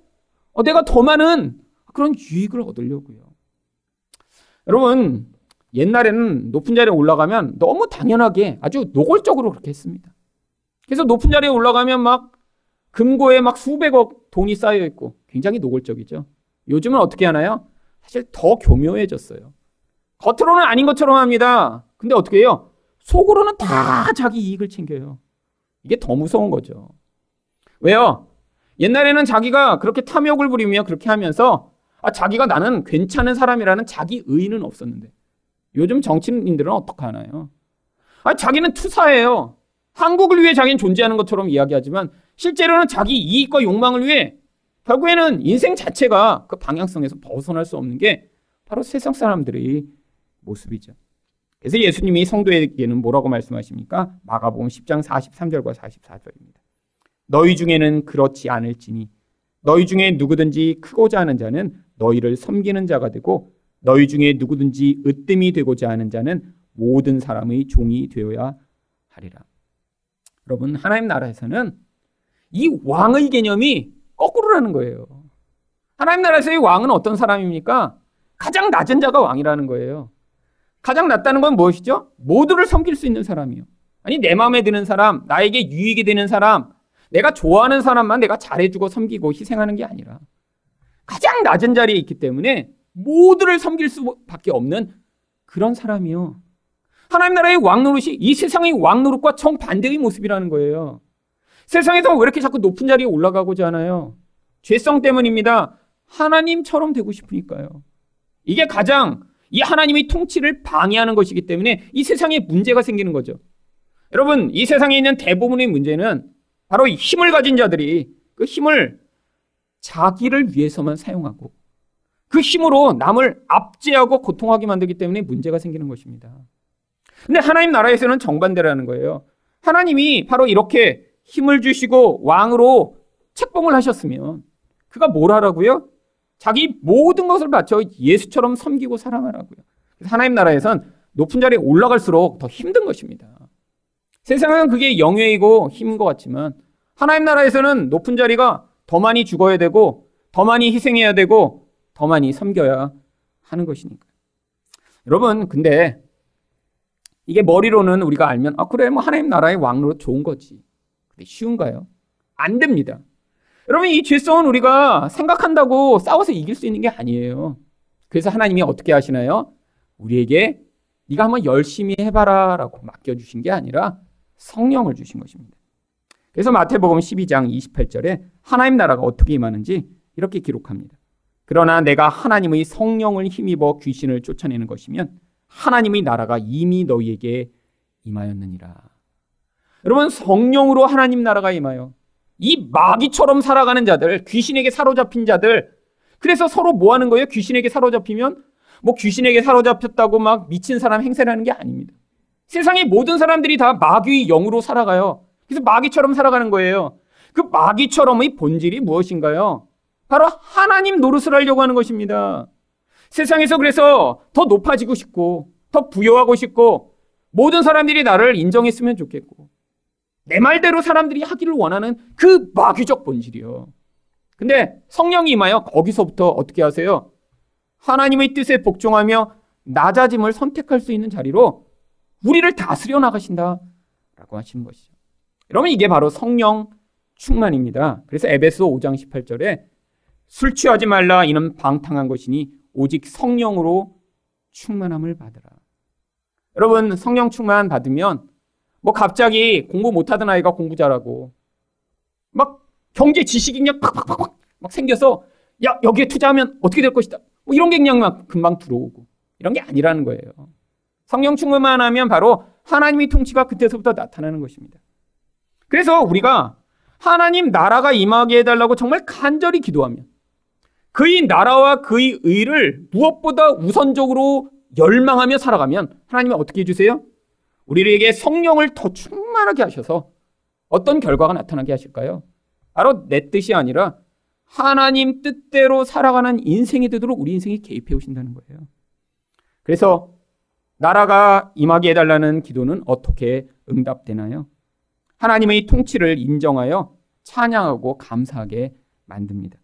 내가 더 많은 그런 유익을 얻으려고요. 여러분, 옛날에는 높은 자리에 올라가면 너무 당연하게 아주 노골적으로 그렇게 했습니다. 그래서 높은 자리에 올라가면 막 금고에 막 수백억 돈이 쌓여 있고 굉장히 노골적이죠. 요즘은 어떻게 하나요? 사실 더 교묘해졌어요. 겉으로는 아닌 것처럼 합니다. 근데 어떻게 해요? 속으로는 다 자기 이익을 챙겨요. 이게 더 무서운 거죠. 왜요? 옛날에는 자기가 그렇게 탐욕을 부리며 그렇게 하면서 아, 자기가 나는 괜찮은 사람이라는 자기 의의는 없었는데 요즘 정치인들은 어떻게 하나요? 아, 자기는 투사예요. 한국을 위해 자기는 존재하는 것처럼 이야기하지만 실제로는 자기 이익과 욕망을 위해 결국에는 인생 자체가 그 방향성에서 벗어날 수 없는 게 바로 세상 사람들의 모습이죠. 그래서 예수님이 성도에게는 뭐라고 말씀하십니까? 마가복음 십 장 사십삼 절과 사십사 절입니다. 너희 중에는 그렇지 않을지니 너희 중에 누구든지 크고자 하는 자는 너희를 섬기는 자가 되고 너희 중에 누구든지 으뜸이 되고자 하는 자는 모든 사람의 종이 되어야 하리라. 여러분, 하나님 나라에서는 이 왕의 개념이 거꾸로라는 거예요. 하나님 나라에서의 왕은 어떤 사람입니까? 가장 낮은 자가 왕이라는 거예요. 가장 낮다는 건 무엇이죠? 모두를 섬길 수 있는 사람이요. 아니, 내 마음에 드는 사람, 나에게 유익이 되는 사람, 내가 좋아하는 사람만 내가 잘해주고 섬기고 희생하는 게 아니라 가장 낮은 자리에 있기 때문에 모두를 섬길 수밖에 없는 그런 사람이요. 하나님 나라의 왕노릇이 이 세상의 왕노릇과 정반대의 모습이라는 거예요. 세상에서 왜 이렇게 자꾸 높은 자리에 올라가고자 하나요? 죄성 때문입니다. 하나님처럼 되고 싶으니까요. 이게 가장 이 하나님의 통치를 방해하는 것이기 때문에 이 세상에 문제가 생기는 거죠. 여러분, 이 세상에 있는 대부분의 문제는 바로 이 힘을 가진 자들이 그 힘을 자기를 위해서만 사용하고 그 힘으로 남을 압제하고 고통하게 만들기 때문에 문제가 생기는 것입니다. 근데 하나님 나라에서는 정반대라는 거예요. 하나님이 바로 이렇게 힘을 주시고 왕으로 책봉을 하셨으면 그가 뭘 하라고요? 자기 모든 것을 바쳐 예수처럼 섬기고 사랑하라고요. 그래서 하나님 나라에선 높은 자리에 올라갈수록 더 힘든 것입니다. 세상은 그게 영예이고 힘인 것 같지만 하나님 나라에서는 높은 자리가 더 많이 죽어야 되고 더 많이 희생해야 되고 더 많이 섬겨야 하는 것이니까. 여러분, 근데 이게 머리로는 우리가 알면 아 그래 뭐 하나님 나라의 왕으로 좋은 거지. 근데 쉬운가요? 안 됩니다. 여러분, 이 죄성은 우리가 생각한다고 싸워서 이길 수 있는 게 아니에요. 그래서 하나님이 어떻게 하시나요? 우리에게 네가 한번 열심히 해봐라 라고 맡겨주신 게 아니라 성령을 주신 것입니다. 그래서 마태복음 십이 장 이십팔 절에 하나님 나라가 어떻게 임하는지 이렇게 기록합니다. 그러나 내가 하나님의 성령을 힘입어 귀신을 쫓아내는 것이면 하나님의 나라가 이미 너희에게 임하였느니라. 여러분, 성령으로 하나님 나라가 임하여 이 마귀처럼 살아가는 자들, 귀신에게 사로잡힌 자들, 그래서 서로 뭐 하는 거예요? 귀신에게 사로잡히면 뭐 귀신에게 사로잡혔다고 막 미친 사람 행세를 하는 게 아닙니다. 세상의 모든 사람들이 다 마귀의 영으로 살아가요. 그래서 마귀처럼 살아가는 거예요. 그 마귀처럼의 본질이 무엇인가요? 바로 하나님 노릇을 하려고 하는 것입니다. 세상에서 그래서 더 높아지고 싶고 더 부여하고 싶고 모든 사람들이 나를 인정했으면 좋겠고 내 말대로 사람들이 하기를 원하는 그 마귀적 본질이요. 근데 성령이 임하여 거기서부터 어떻게 하세요? 하나님의 뜻에 복종하며 낮아짐을 선택할 수 있는 자리로 우리를 다스려 나가신다라고 하시는 것이죠. 여러분, 이게 바로 성령 충만입니다. 그래서 에베소 오 장 십팔 절에 술 취하지 말라 이는 방탕한 것이니 오직 성령으로 충만함을 받으라. 여러분, 성령 충만 받으면 뭐 갑자기 공부 못하던 아이가 공부 잘하고 막 경제 지식이 그냥 팍팍팍팍 막 생겨서 야 여기에 투자하면 어떻게 될 것이다 뭐 이런 게 그냥 막 금방 들어오고 이런 게 아니라는 거예요. 성령 충만만 하면 바로 하나님의 통치가 그때서부터 나타나는 것입니다. 그래서 우리가 하나님 나라가 임하게 해달라고 정말 간절히 기도하면 그의 나라와 그의 의를 무엇보다 우선적으로 열망하며 살아가면 하나님은 어떻게 해주세요? 우리에게 성령을 더 충만하게 하셔서 어떤 결과가 나타나게 하실까요? 바로 내 뜻이 아니라 하나님 뜻대로 살아가는 인생이 되도록 우리 인생에 개입해 오신다는 거예요. 그래서 나라가 임하게 해달라는 기도는 어떻게 응답되나요? 하나님의 통치를 인정하여 찬양하고 감사하게 만듭니다.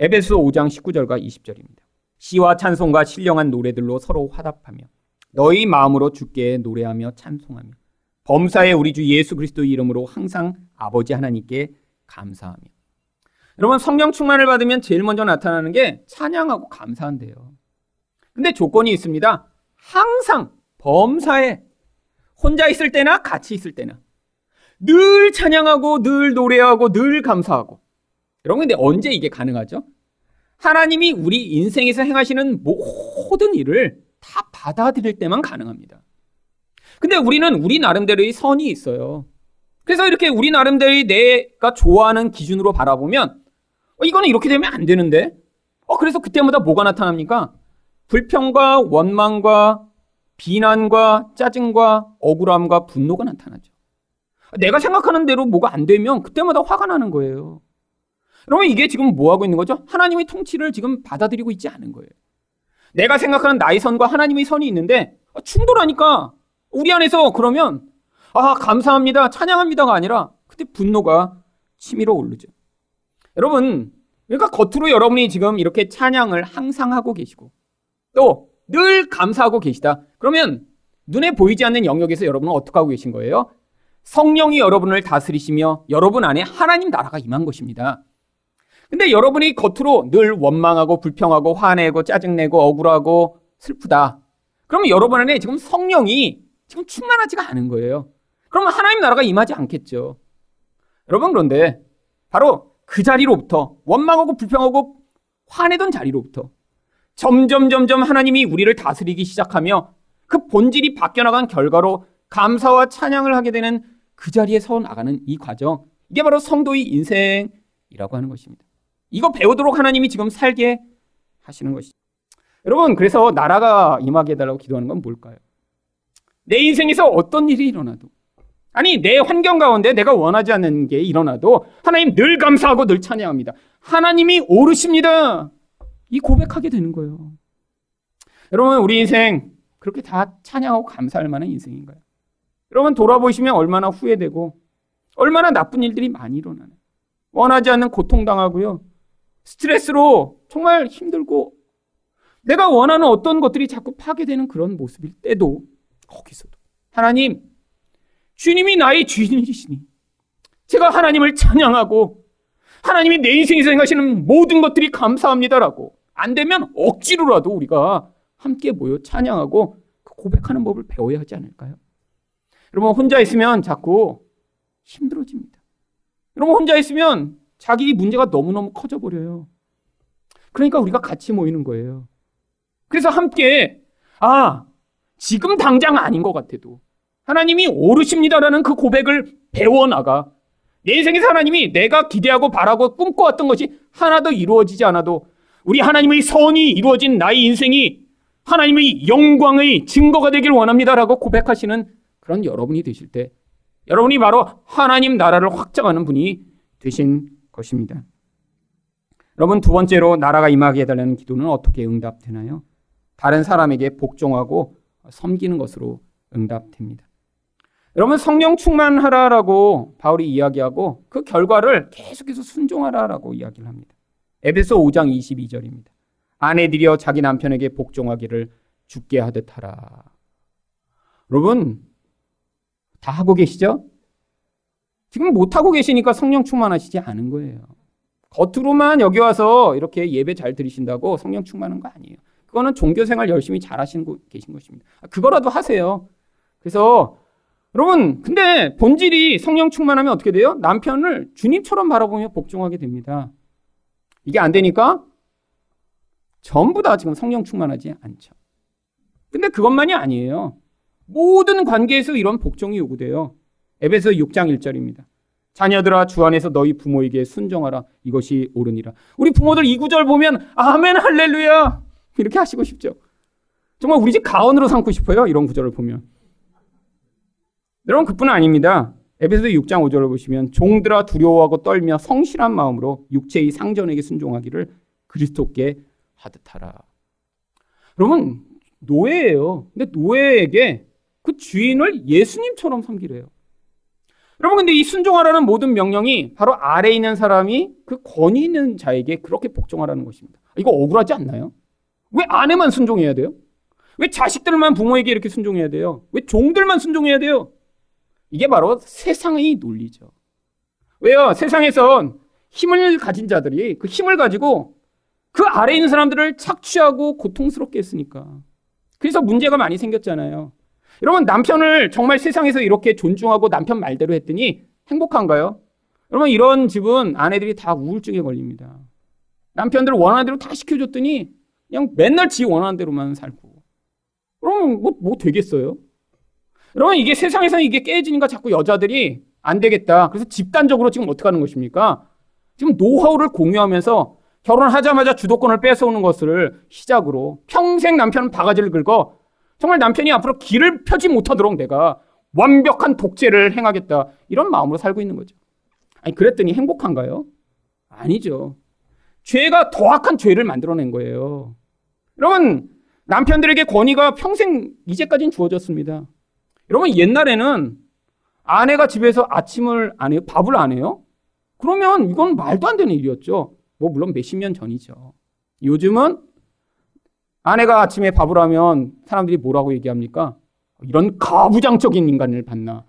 에베소 오 장 십구 절과 이십 절입니다. 시와 찬송과 신령한 노래들로 서로 화답하며 너희 마음으로 주께 노래하며 찬송하며 범사에 우리 주 예수 그리스도의 이름으로 항상 아버지 하나님께 감사하며. 여러분, 성령 충만을 받으면 제일 먼저 나타나는 게 찬양하고 감사한대요. 근데 조건이 있습니다. 항상 범사에 혼자 있을 때나 같이 있을 때나 늘 찬양하고 늘 노래하고 늘 감사하고. 여러분, 근데 언제 이게 가능하죠? 하나님이 우리 인생에서 행하시는 모든 일을 다 받아들일 때만 가능합니다. 근데 우리는 우리 나름대로의 선이 있어요. 그래서 이렇게 우리 나름대로의 내가 좋아하는 기준으로 바라보면 어, 이거는 이렇게 되면 안 되는데. 어, 그래서 그때마다 뭐가 나타납니까? 불평과 원망과 비난과 짜증과 억울함과 분노가 나타나죠. 내가 생각하는 대로 뭐가 안 되면 그때마다 화가 나는 거예요. 그러면 이게 지금 뭐 하고 있는 거죠? 하나님의 통치를 지금 받아들이고 있지 않은 거예요. 내가 생각하는 나의 선과 하나님의 선이 있는데 충돌하니까 우리 안에서 그러면 아 감사합니다, 찬양합니다가 아니라 그때 분노가 치밀어 오르죠. 여러분, 그러니까 겉으로 여러분이 지금 이렇게 찬양을 항상 하고 계시고 또 늘 감사하고 계시다. 그러면 눈에 보이지 않는 영역에서 여러분은 어떻게 하고 계신 거예요? 성령이 여러분을 다스리시며 여러분 안에 하나님 나라가 임한 것입니다. 근데 여러분이 겉으로 늘 원망하고 불평하고 화내고 짜증내고 억울하고 슬프다. 그러면 여러분 안에 지금 성령이 지금 충만하지가 않은 거예요. 그러면 하나님 나라가 임하지 않겠죠. 여러분, 그런데 바로 그 자리로부터 원망하고 불평하고 화내던 자리로부터 점점 점점 하나님이 우리를 다스리기 시작하며 그 본질이 바뀌어나간 결과로 감사와 찬양을 하게 되는 그 자리에 서 나가는 이 과정, 이게 바로 성도의 인생이라고 하는 것입니다. 이거 배우도록 하나님이 지금 살게 하시는 것이죠. 여러분, 그래서 나라가 임하게 해달라고 기도하는 건 뭘까요? 내 인생에서 어떤 일이 일어나도, 아니 내 환경 가운데 내가 원하지 않는 게 일어나도 하나님 늘 감사하고 늘 찬양합니다. 하나님이 오르십니다. 이 고백하게 되는 거예요. 여러분, 우리 인생 그렇게 다 찬양하고 감사할 만한 인생인가요? 여러분, 돌아보시면 얼마나 후회되고 얼마나 나쁜 일들이 많이 일어나나요? 원하지 않는 고통당하고요, 스트레스로 정말 힘들고 내가 원하는 어떤 것들이 자꾸 파괴되는 그런 모습일 때도, 거기서도 하나님, 주님이 나의 주인이시니 제가 하나님을 찬양하고 하나님이 내 인생에서 행하시는 모든 것들이 감사합니다라고, 안 되면 억지로라도 우리가 함께 모여 찬양하고 고백하는 법을 배워야 하지 않을까요? 여러분, 혼자 있으면 자꾸 힘들어집니다. 여러분, 혼자 있으면 자기 문제가 너무너무 커져버려요. 그러니까 우리가 같이 모이는 거예요. 그래서 함께 아, 지금 당장 아닌 것 같아도 하나님이 오르십니다라는 그 고백을 배워나가 내 인생에서 하나님이 내가 기대하고 바라고 꿈꿔왔던 것이 하나도 이루어지지 않아도 우리 하나님의 선이 이루어진 나의 인생이 하나님의 영광의 증거가 되길 원합니다라고 고백하시는 그런 여러분이 되실 때, 여러분이 바로 하나님 나라를 확장하는 분이 되신 것입니다. 여러분, 두 번째로 나라가 임하게 해달라는 기도는 어떻게 응답되나요? 다른 사람에게 복종하고 섬기는 것으로 응답됩니다. 여러분, 성령 충만하라라고 바울이 이야기하고 그 결과를 계속해서 순종하라라고 이야기를 합니다. 에베소 오 장 이십이 절입니다. 아내들이여 자기 남편에게 복종하기를 주께 하듯 하라. 여러분, 다 하고 계시죠? 지금 못하고 계시니까 성령 충만하시지 않은 거예요. 겉으로만 여기 와서 이렇게 예배 잘 드리신다고 성령 충만한 거 아니에요. 그거는 종교생활 열심히 잘 하시고 계신 것입니다. 그거라도 하세요. 그래서 여러분, 근데 본질이 성령 충만하면 어떻게 돼요? 남편을 주님처럼 바라보며 복종하게 됩니다. 이게 안 되니까 전부 다 지금 성령 충만하지 않죠. 근데 그것만이 아니에요. 모든 관계에서 이런 복종이 요구돼요. 에베소 육 장 일 절입니다. 자녀들아 주 안에서 너희 부모에게 순종하라. 이것이 옳으니라. 우리 부모들 이 구절 보면 아멘 할렐루야 이렇게 하시고 싶죠. 정말 우리 집 가언으로 삼고 싶어요, 이런 구절을 보면. 여러분, 그뿐 아닙니다. 에베소 육 장 오 절을 보시면 종들아 두려워하고 떨며 성실한 마음으로 육체의 상전에게 순종하기를 그리스도께 하듯하라. 여러분, 노예예요. 근데 노예에게 그 주인을 예수님처럼 섬기래요. 여러분, 근데 이 순종하라는 모든 명령이 바로 아래에 있는 사람이 그 권위 있는 자에게 그렇게 복종하라는 것입니다. 이거 억울하지 않나요? 왜 아내만 순종해야 돼요? 왜 자식들만 부모에게 이렇게 순종해야 돼요? 왜 종들만 순종해야 돼요? 이게 바로 세상의 논리죠. 왜요? 세상에선 힘을 가진 자들이 그 힘을 가지고 그 아래에 있는 사람들을 착취하고 고통스럽게 했으니까. 그래서 문제가 많이 생겼잖아요. 여러분, 남편을 정말 세상에서 이렇게 존중하고 남편 말대로 했더니 행복한가요? 여러분, 이런 집은 아내들이 다 우울증에 걸립니다. 남편들 원하는 대로 다 시켜줬더니 그냥 맨날 지 원하는 대로만 살고. 그럼 뭐, 뭐 되겠어요? 여러분, 이게 세상에서는 이게 깨지니까 자꾸 여자들이 안 되겠다. 그래서 집단적으로 지금 어떻게 하는 것입니까? 지금 노하우를 공유하면서 결혼하자마자 주도권을 뺏어오는 것을 시작으로 평생 남편은 바가지를 긁어 정말 남편이 앞으로 길을 펴지 못하도록 내가 완벽한 독재를 행하겠다, 이런 마음으로 살고 있는 거죠. 아니, 그랬더니 행복한가요? 아니죠. 죄가 더 악한 죄를 만들어낸 거예요. 여러분, 남편들에게 권위가 평생 이제까지는 주어졌습니다. 여러분, 옛날에는 아내가 집에서 아침을 안 해요? 밥을 안 해요? 그러면 이건 말도 안 되는 일이었죠. 뭐 물론 몇십 년 전이죠. 요즘은 아내가 아침에 밥을 하면 사람들이 뭐라고 얘기합니까? 이런 가부장적인 인간을 봤나?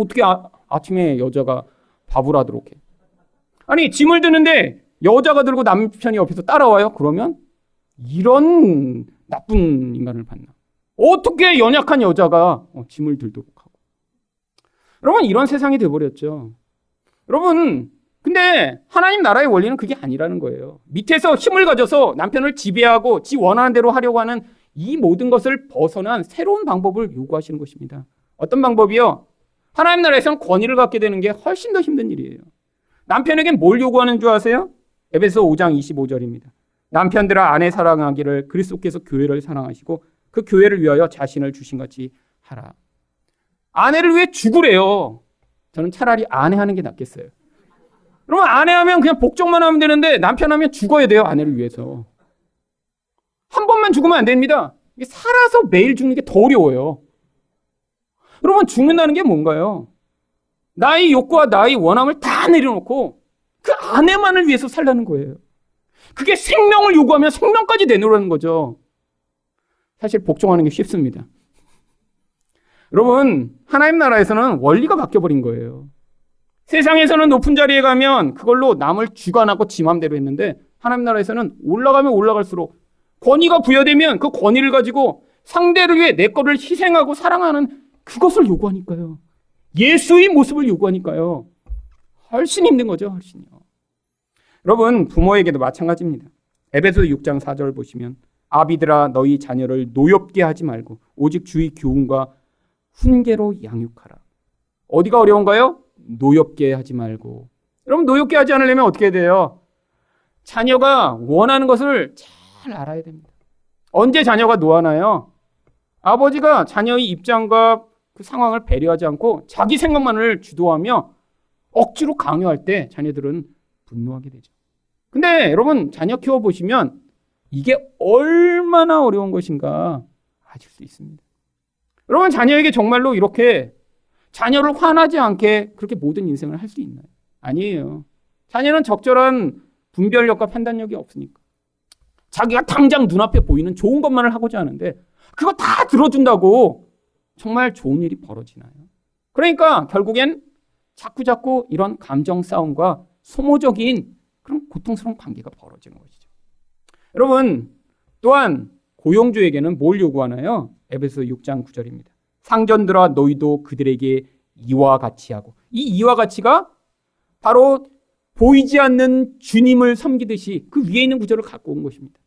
어떻게 아, 아침에 여자가 밥을 하도록 해? 아니, 짐을 드는데 여자가 들고 남편이 옆에서 따라와요? 그러면 이런 나쁜 인간을 봤나? 어떻게 연약한 여자가 어, 짐을 들도록 하고? 여러분, 이런 세상이 돼버렸죠. 여러분, 근데 하나님 나라의 원리는 그게 아니라는 거예요. 밑에서 힘을 가져서 남편을 지배하고 지 원하는 대로 하려고 하는 이 모든 것을 벗어난 새로운 방법을 요구하시는 것입니다. 어떤 방법이요? 하나님 나라에서는 권위를 갖게 되는 게 훨씬 더 힘든 일이에요. 남편에게 뭘 요구하는 줄 아세요? 에베소 오 장 이십오 절입니다. 남편들아, 아내 사랑하기를 그리스도께서 교회를 사랑하시고 그 교회를 위하여 자신을 주신 같이 하라. 아내를 위해 죽으래요. 저는 차라리 아내 하는 게 낫겠어요. 그러면 아내 하면 그냥 복종만 하면 되는데 남편 하면 죽어야 돼요, 아내를 위해서. 한 번만 죽으면 안 됩니다. 이게 살아서 매일 죽는 게 더 어려워요. 그러면 죽는다는 게 뭔가요? 나의 욕구와 나의 원함을 다 내려놓고 그 아내만을 위해서 살라는 거예요. 그게 생명을 요구하면 생명까지 내놓으라는 거죠. 사실 복종하는 게 쉽습니다. 여러분, 하나님 나라에서는 원리가 바뀌어버린 거예요. 세상에서는 높은 자리에 가면 그걸로 남을 주관하고 지 맘대로 했는데, 하나님 나라에서는 올라가면 올라갈수록 권위가 부여되면 그 권위를 가지고 상대를 위해 내 거를 희생하고 사랑하는 그것을 요구하니까요. 예수의 모습을 요구하니까요. 훨씬 힘든 거죠, 훨씬요. 여러분, 부모에게도 마찬가지입니다. 에베소 육 장 사 절 보시면, 아비들아, 너희 자녀를 노엽게 하지 말고 오직 주의 교훈과 훈계로 양육하라. 어디가 어려운가요? 노엽게 하지 말고. 여러분, 노엽게 하지 않으려면 어떻게 해야 돼요? 자녀가 원하는 것을 잘 알아야 됩니다. 언제 자녀가 노하나요? 아버지가 자녀의 입장과 그 상황을 배려하지 않고 자기 생각만을 주도하며 억지로 강요할 때 자녀들은 분노하게 되죠. 근데 여러분, 자녀 키워보시면 이게 얼마나 어려운 것인가 아실 수 있습니다. 여러분, 자녀에게 정말로 이렇게 자녀를 화나지 않게 그렇게 모든 인생을 할 수 있나요? 아니에요. 자녀는 적절한 분별력과 판단력이 없으니까. 자기가 당장 눈앞에 보이는 좋은 것만을 하고자 하는데 그거 다 들어준다고 정말 좋은 일이 벌어지나요? 그러니까 결국엔 자꾸자꾸 이런 감정 싸움과 소모적인 그런 고통스러운 관계가 벌어지는 것이죠. 여러분, 또한 고용주에게는 뭘 요구하나요? 에베소 육 장 구 절입니다. 상전들아, 너희도 그들에게 이와 같이 하고. 이 이와 같이가 바로 보이지 않는 주님을 섬기듯이 그 위에 있는 구절을 갖고 온 것입니다.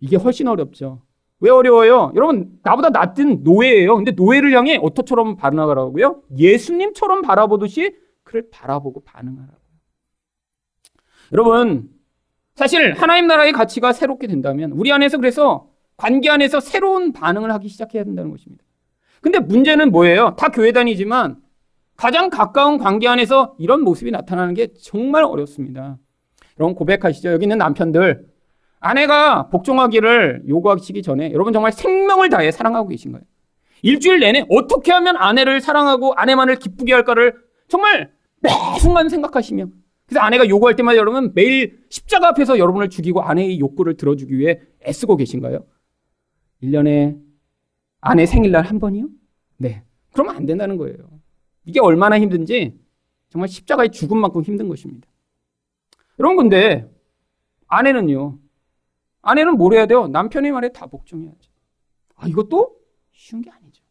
이게 훨씬 어렵죠. 왜 어려워요? 여러분, 나보다 낫든 노예예요. 근데 노예를 향해 어터처럼 반응하라고요? 예수님처럼 바라보듯이 그를 바라보고 반응하라고요. 여러분, 사실 하나님 나라의 가치가 새롭게 된다면 우리 안에서, 그래서 관계 안에서 새로운 반응을 하기 시작해야 된다는 것입니다. 근데 문제는 뭐예요? 다 교회 다니지만 가장 가까운 관계 안에서 이런 모습이 나타나는 게 정말 어렵습니다. 여러분, 고백하시죠. 여기 있는 남편들, 아내가 복종하기를 요구하시기 전에 여러분 정말 생명을 다해 사랑하고 계신가요? 일주일 내내 어떻게 하면 아내를 사랑하고 아내만을 기쁘게 할까를 정말 매 순간 생각하시며, 그래서 아내가 요구할 때마다 여러분 매일 십자가 앞에서 여러분을 죽이고 아내의 욕구를 들어주기 위해 애쓰고 계신가요? 일 년에 아내 생일날 한 번이요? 네. 그러면 안 된다는 거예요. 이게 얼마나 힘든지 정말 십자가의 죽음만큼 힘든 것입니다. 여러분, 근데 아내는요. 아내는 뭘 해야 돼요? 남편의 말에 다 복종해야죠. 아, 이것도 쉬운 게 아니죠.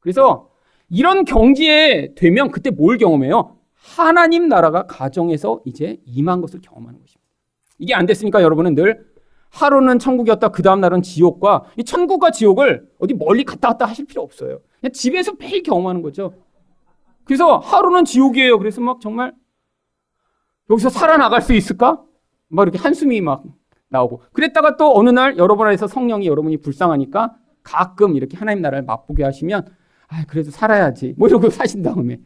그래서 이런 경지에 되면 그때 뭘 경험해요? 하나님 나라가 가정에서 이제 임한 것을 경험하는 것입니다. 이게 안 됐으니까 여러분은 늘 하루는 천국이었다 그 다음 날은 지옥과, 이 천국과 지옥을 어디 멀리 갔다 갔다 하실 필요 없어요. 그냥 집에서 매일 경험하는 거죠. 그래서 하루는 지옥이에요. 그래서 막 정말 여기서 살아나갈 수 있을까? 막 이렇게 한숨이 막 나오고. 그랬다가 또 어느 날 여러분 안에서 성령이 여러분이 불쌍하니까 가끔 이렇게 하나님 나라를 맛보게 하시면 아, 그래도 살아야지 뭐 이러고 사신 다음에,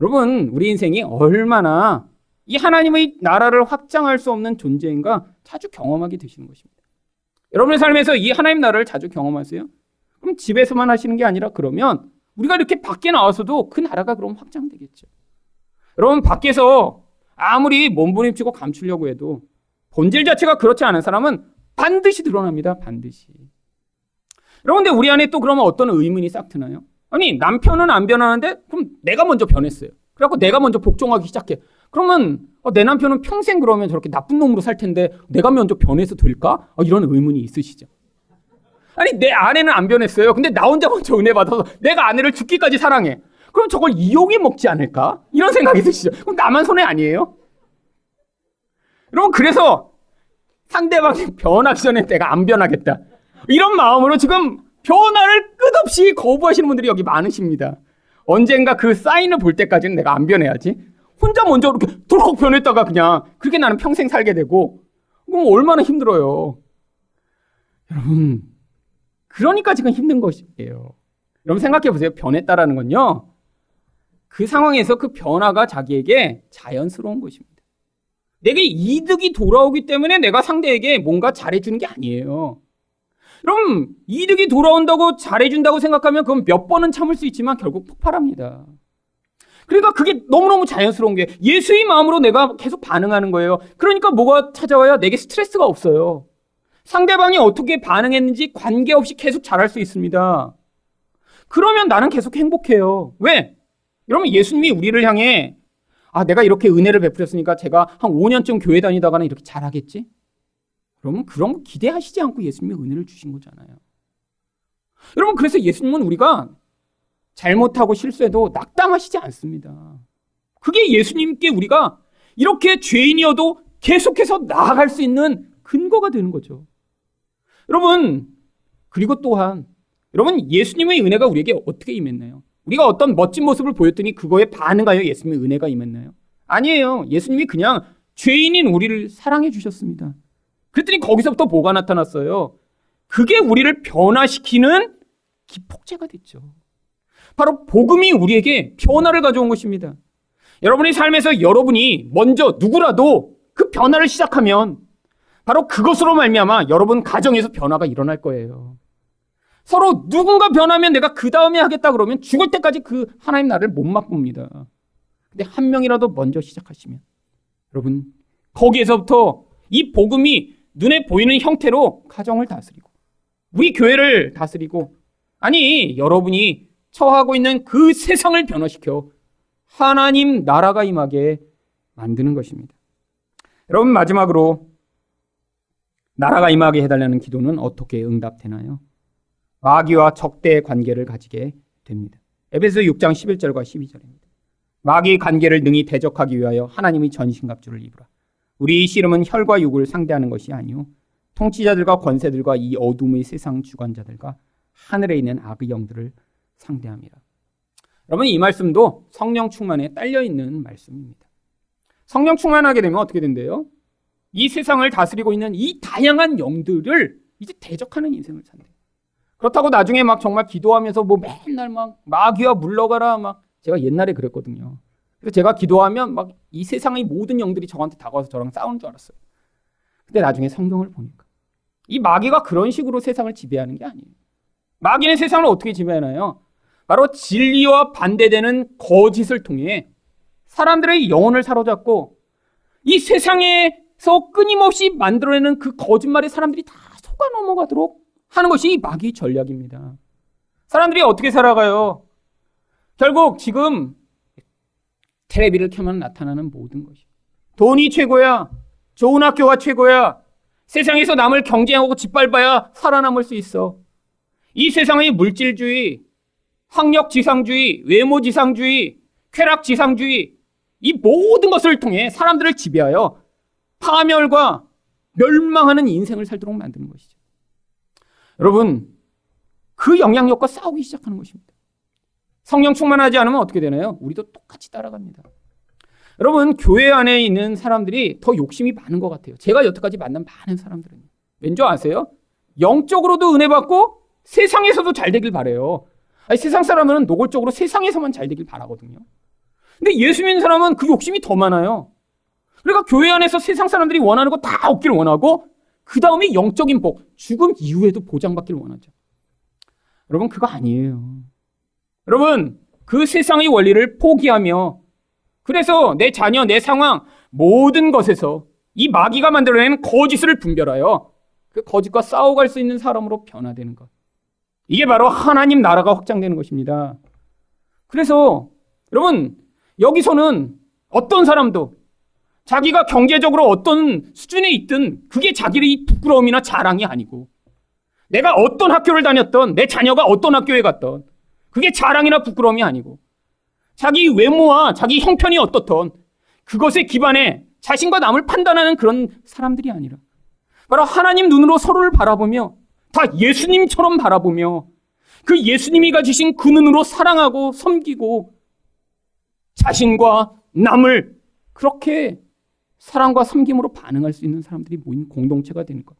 여러분 우리 인생이 얼마나 이 하나님의 나라를 확장할 수 없는 존재인가 자주 경험하게 되시는 것입니다. 여러분의 삶에서 이 하나님 나라를 자주 경험하세요? 그럼 집에서만 하시는 게 아니라, 그러면 우리가 이렇게 밖에 나와서도 그 나라가 그럼 확장되겠죠. 여러분 밖에서 아무리 몸부림치고 감추려고 해도 본질 자체가 그렇지 않은 사람은 반드시 드러납니다. 반드시. 여러분 근데 우리 안에 또 그러면 어떤 의문이 싹 드나요? 아니 남편은 안 변하는데 그럼 내가 먼저 변했어요. 그래갖고 내가 먼저 복종하기 시작해. 그러면 어, 내 남편은 평생 그러면 저렇게 나쁜 놈으로 살 텐데 내가 먼저 변해서 될까? 어, 이런 의문이 있으시죠. 아니 내 아내는 안 변했어요. 근데 나 혼자 먼저 은혜 받아서 내가 아내를 죽기까지 사랑해. 그럼 저걸 이용해 먹지 않을까? 이런 생각이 드시죠. 그럼 나만 손해 아니에요? 여러분 그래서 상대방이 변하기 전에 내가 안 변하겠다 이런 마음으로 지금 변화를 끝없이 거부하시는 분들이 여기 많으십니다. 언젠가 그 사인을 볼 때까지는 내가 안 변해야지. 혼자 먼저 이렇게 돌컥 변했다가 그냥 그렇게 나는 평생 살게 되고 그럼 얼마나 힘들어요. 여러분 그러니까 지금 힘든 것이에요. 여러분 생각해 보세요. 변했다라는 건요, 그 상황에서 그 변화가 자기에게 자연스러운 것입니다. 내게 이득이 돌아오기 때문에 내가 상대에게 뭔가 잘해주는 게 아니에요. 그럼 이득이 돌아온다고 잘해준다고 생각하면 그건 몇 번은 참을 수 있지만 결국 폭발합니다. 그러니까 그게 너무너무 자연스러운 게 예수의 마음으로 내가 계속 반응하는 거예요. 그러니까 뭐가 찾아와야 내게 스트레스가 없어요. 상대방이 어떻게 반응했는지 관계없이 계속 잘할 수 있습니다. 그러면 나는 계속 행복해요. 왜? 이러면 예수님이 우리를 향해 아 내가 이렇게 은혜를 베풀었으니까 제가 한 오 년쯤 교회 다니다가는 이렇게 잘하겠지? 그러면 그런 거 기대하시지 않고 예수님이 은혜를 주신 거잖아요. 여러분 그래서 예수님은 우리가 잘못하고 실수해도 낙담하시지 않습니다. 그게 예수님께 우리가 이렇게 죄인이어도 계속해서 나아갈 수 있는 근거가 되는 거죠. 여러분 그리고 또한 여러분 예수님의 은혜가 우리에게 어떻게 임했나요? 우리가 어떤 멋진 모습을 보였더니 그거에 반응하여 예수님의 은혜가 임했나요? 아니에요. 예수님이 그냥 죄인인 우리를 사랑해 주셨습니다. 그랬더니 거기서부터 뭐가 나타났어요? 그게 우리를 변화시키는 기폭제가 됐죠. 바로 복음이 우리에게 변화를 가져온 것입니다. 여러분의 삶에서 여러분이 먼저 누구라도 그 변화를 시작하면 바로 그것으로 말미암아 여러분 가정에서 변화가 일어날 거예요. 서로 누군가 변하면 내가 그 다음에 하겠다 그러면 죽을 때까지 그 하나님 나라를 못 맛봅니다. 근데 한 명이라도 먼저 시작하시면 여러분 거기에서부터 이 복음이 눈에 보이는 형태로 가정을 다스리고 우리 교회를 다스리고 아니 여러분이 처하고 있는 그 세상을 변화시켜 하나님 나라가 임하게 만드는 것입니다. 여러분 마지막으로 나라가 임하게 해달라는 기도는 어떻게 응답되나요? 마귀와 적대의 관계를 가지게 됩니다. 에베소 육 장 십일 절과 십이 절입니다. 마귀의 관계를 능히 대적하기 위하여 하나님의 전신갑주를 입으라. 우리의 씨름은 혈과 육을 상대하는 것이 아니오 통치자들과 권세들과 이 어둠의 세상 주관자들과 하늘에 있는 악의 영들을 상대함이라. 여러분 이 말씀도 성령 충만에 딸려있는 말씀입니다. 성령 충만하게 되면 어떻게 된대요? 이 세상을 다스리고 있는 이 다양한 영들을 이제 대적하는 인생을 산대요. 그렇다고 나중에 막 정말 기도하면서 뭐 맨날 막 마귀야 물러가라 막 제가 옛날에 그랬거든요. 그래서 제가 기도하면 막 이 세상의 모든 영들이 저한테 다가와서 저랑 싸우는 줄 알았어요. 근데 나중에 성경을 보니까 이 마귀가 그런 식으로 세상을 지배하는 게 아니에요. 마귀는 세상을 어떻게 지배하나요? 바로 진리와 반대되는 거짓을 통해 사람들의 영혼을 사로잡고 이 세상에서 끊임없이 만들어내는 그 거짓말에 사람들이 다 속아 넘어가도록 하는 것이 마귀 전략입니다. 사람들이 어떻게 살아가요? 결국 지금 텔레비를 켜면 나타나는 모든 것이 돈이 최고야, 좋은 학교가 최고야, 세상에서 남을 경쟁하고 짓밟아야 살아남을 수 있어. 이 세상의 물질주의, 학력지상주의, 외모지상주의, 쾌락지상주의 이 모든 것을 통해 사람들을 지배하여 파멸과 멸망하는 인생을 살도록 만드는 것이죠. 여러분 그 영향력과 싸우기 시작하는 것입니다. 성령 충만하지 않으면 어떻게 되나요? 우리도 똑같이 따라갑니다. 여러분, 교회 안에 있는 사람들이 더 욕심이 많은 것 같아요. 제가 여태까지 만난 많은 사람들은. 왠지 아세요? 영적으로도 은혜 받고 세상에서도 잘 되길 바래요. 아니, 세상 사람은 노골적으로 세상에서만 잘 되길 바라거든요. 근데 예수 믿는 사람은 그 욕심이 더 많아요. 그러니까 교회 안에서 세상 사람들이 원하는 거 다 얻길 원하고 그 다음에 영적인 복, 죽음 이후에도 보장받길 원하죠. 여러분, 그거 아니에요. 여러분, 그 세상의 원리를 포기하며, 그래서 내 자녀, 내 상황, 모든 것에서 이 마귀가 만들어낸 거짓을 분별하여 그 거짓과 싸워갈 수 있는 사람으로 변화되는 것. 이게 바로 하나님 나라가 확장되는 것입니다. 그래서 여러분, 여기서는 어떤 사람도 자기가 경제적으로 어떤 수준에 있든 그게 자기의 부끄러움이나 자랑이 아니고, 내가 어떤 학교를 다녔던, 내 자녀가 어떤 학교에 갔던 그게 자랑이나 부끄러움이 아니고, 자기 외모와 자기 형편이 어떻던 그것에 기반해 자신과 남을 판단하는 그런 사람들이 아니라 바로 하나님 눈으로 서로를 바라보며, 다 예수님처럼 바라보며, 그 예수님이 가지신 그 눈으로 사랑하고 섬기고 자신과 남을 그렇게 사랑과 섬김으로 반응할 수 있는 사람들이 모인 공동체가 되는 것.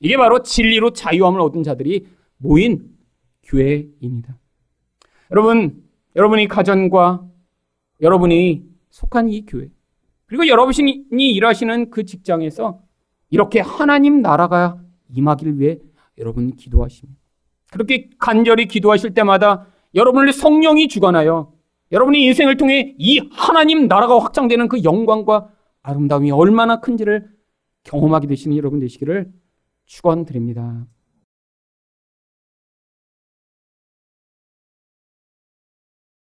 이게 바로 진리로 자유함을 얻은 자들이 모인 교회입니다. 여러분, 여러분이 가정과 여러분이 속한 이 교회, 그리고 여러분이 일하시는 그 직장에서 이렇게 하나님 나라가 임하기를 위해 여러분 기도하십니다. 그렇게 간절히 기도하실 때마다 여러분을 성령이 주관하여 여러분의 인생을 통해 이 하나님 나라가 확장되는 그 영광과 아름다움이 얼마나 큰지를 경험하게 되시는 여러분 되시기를 축원드립니다.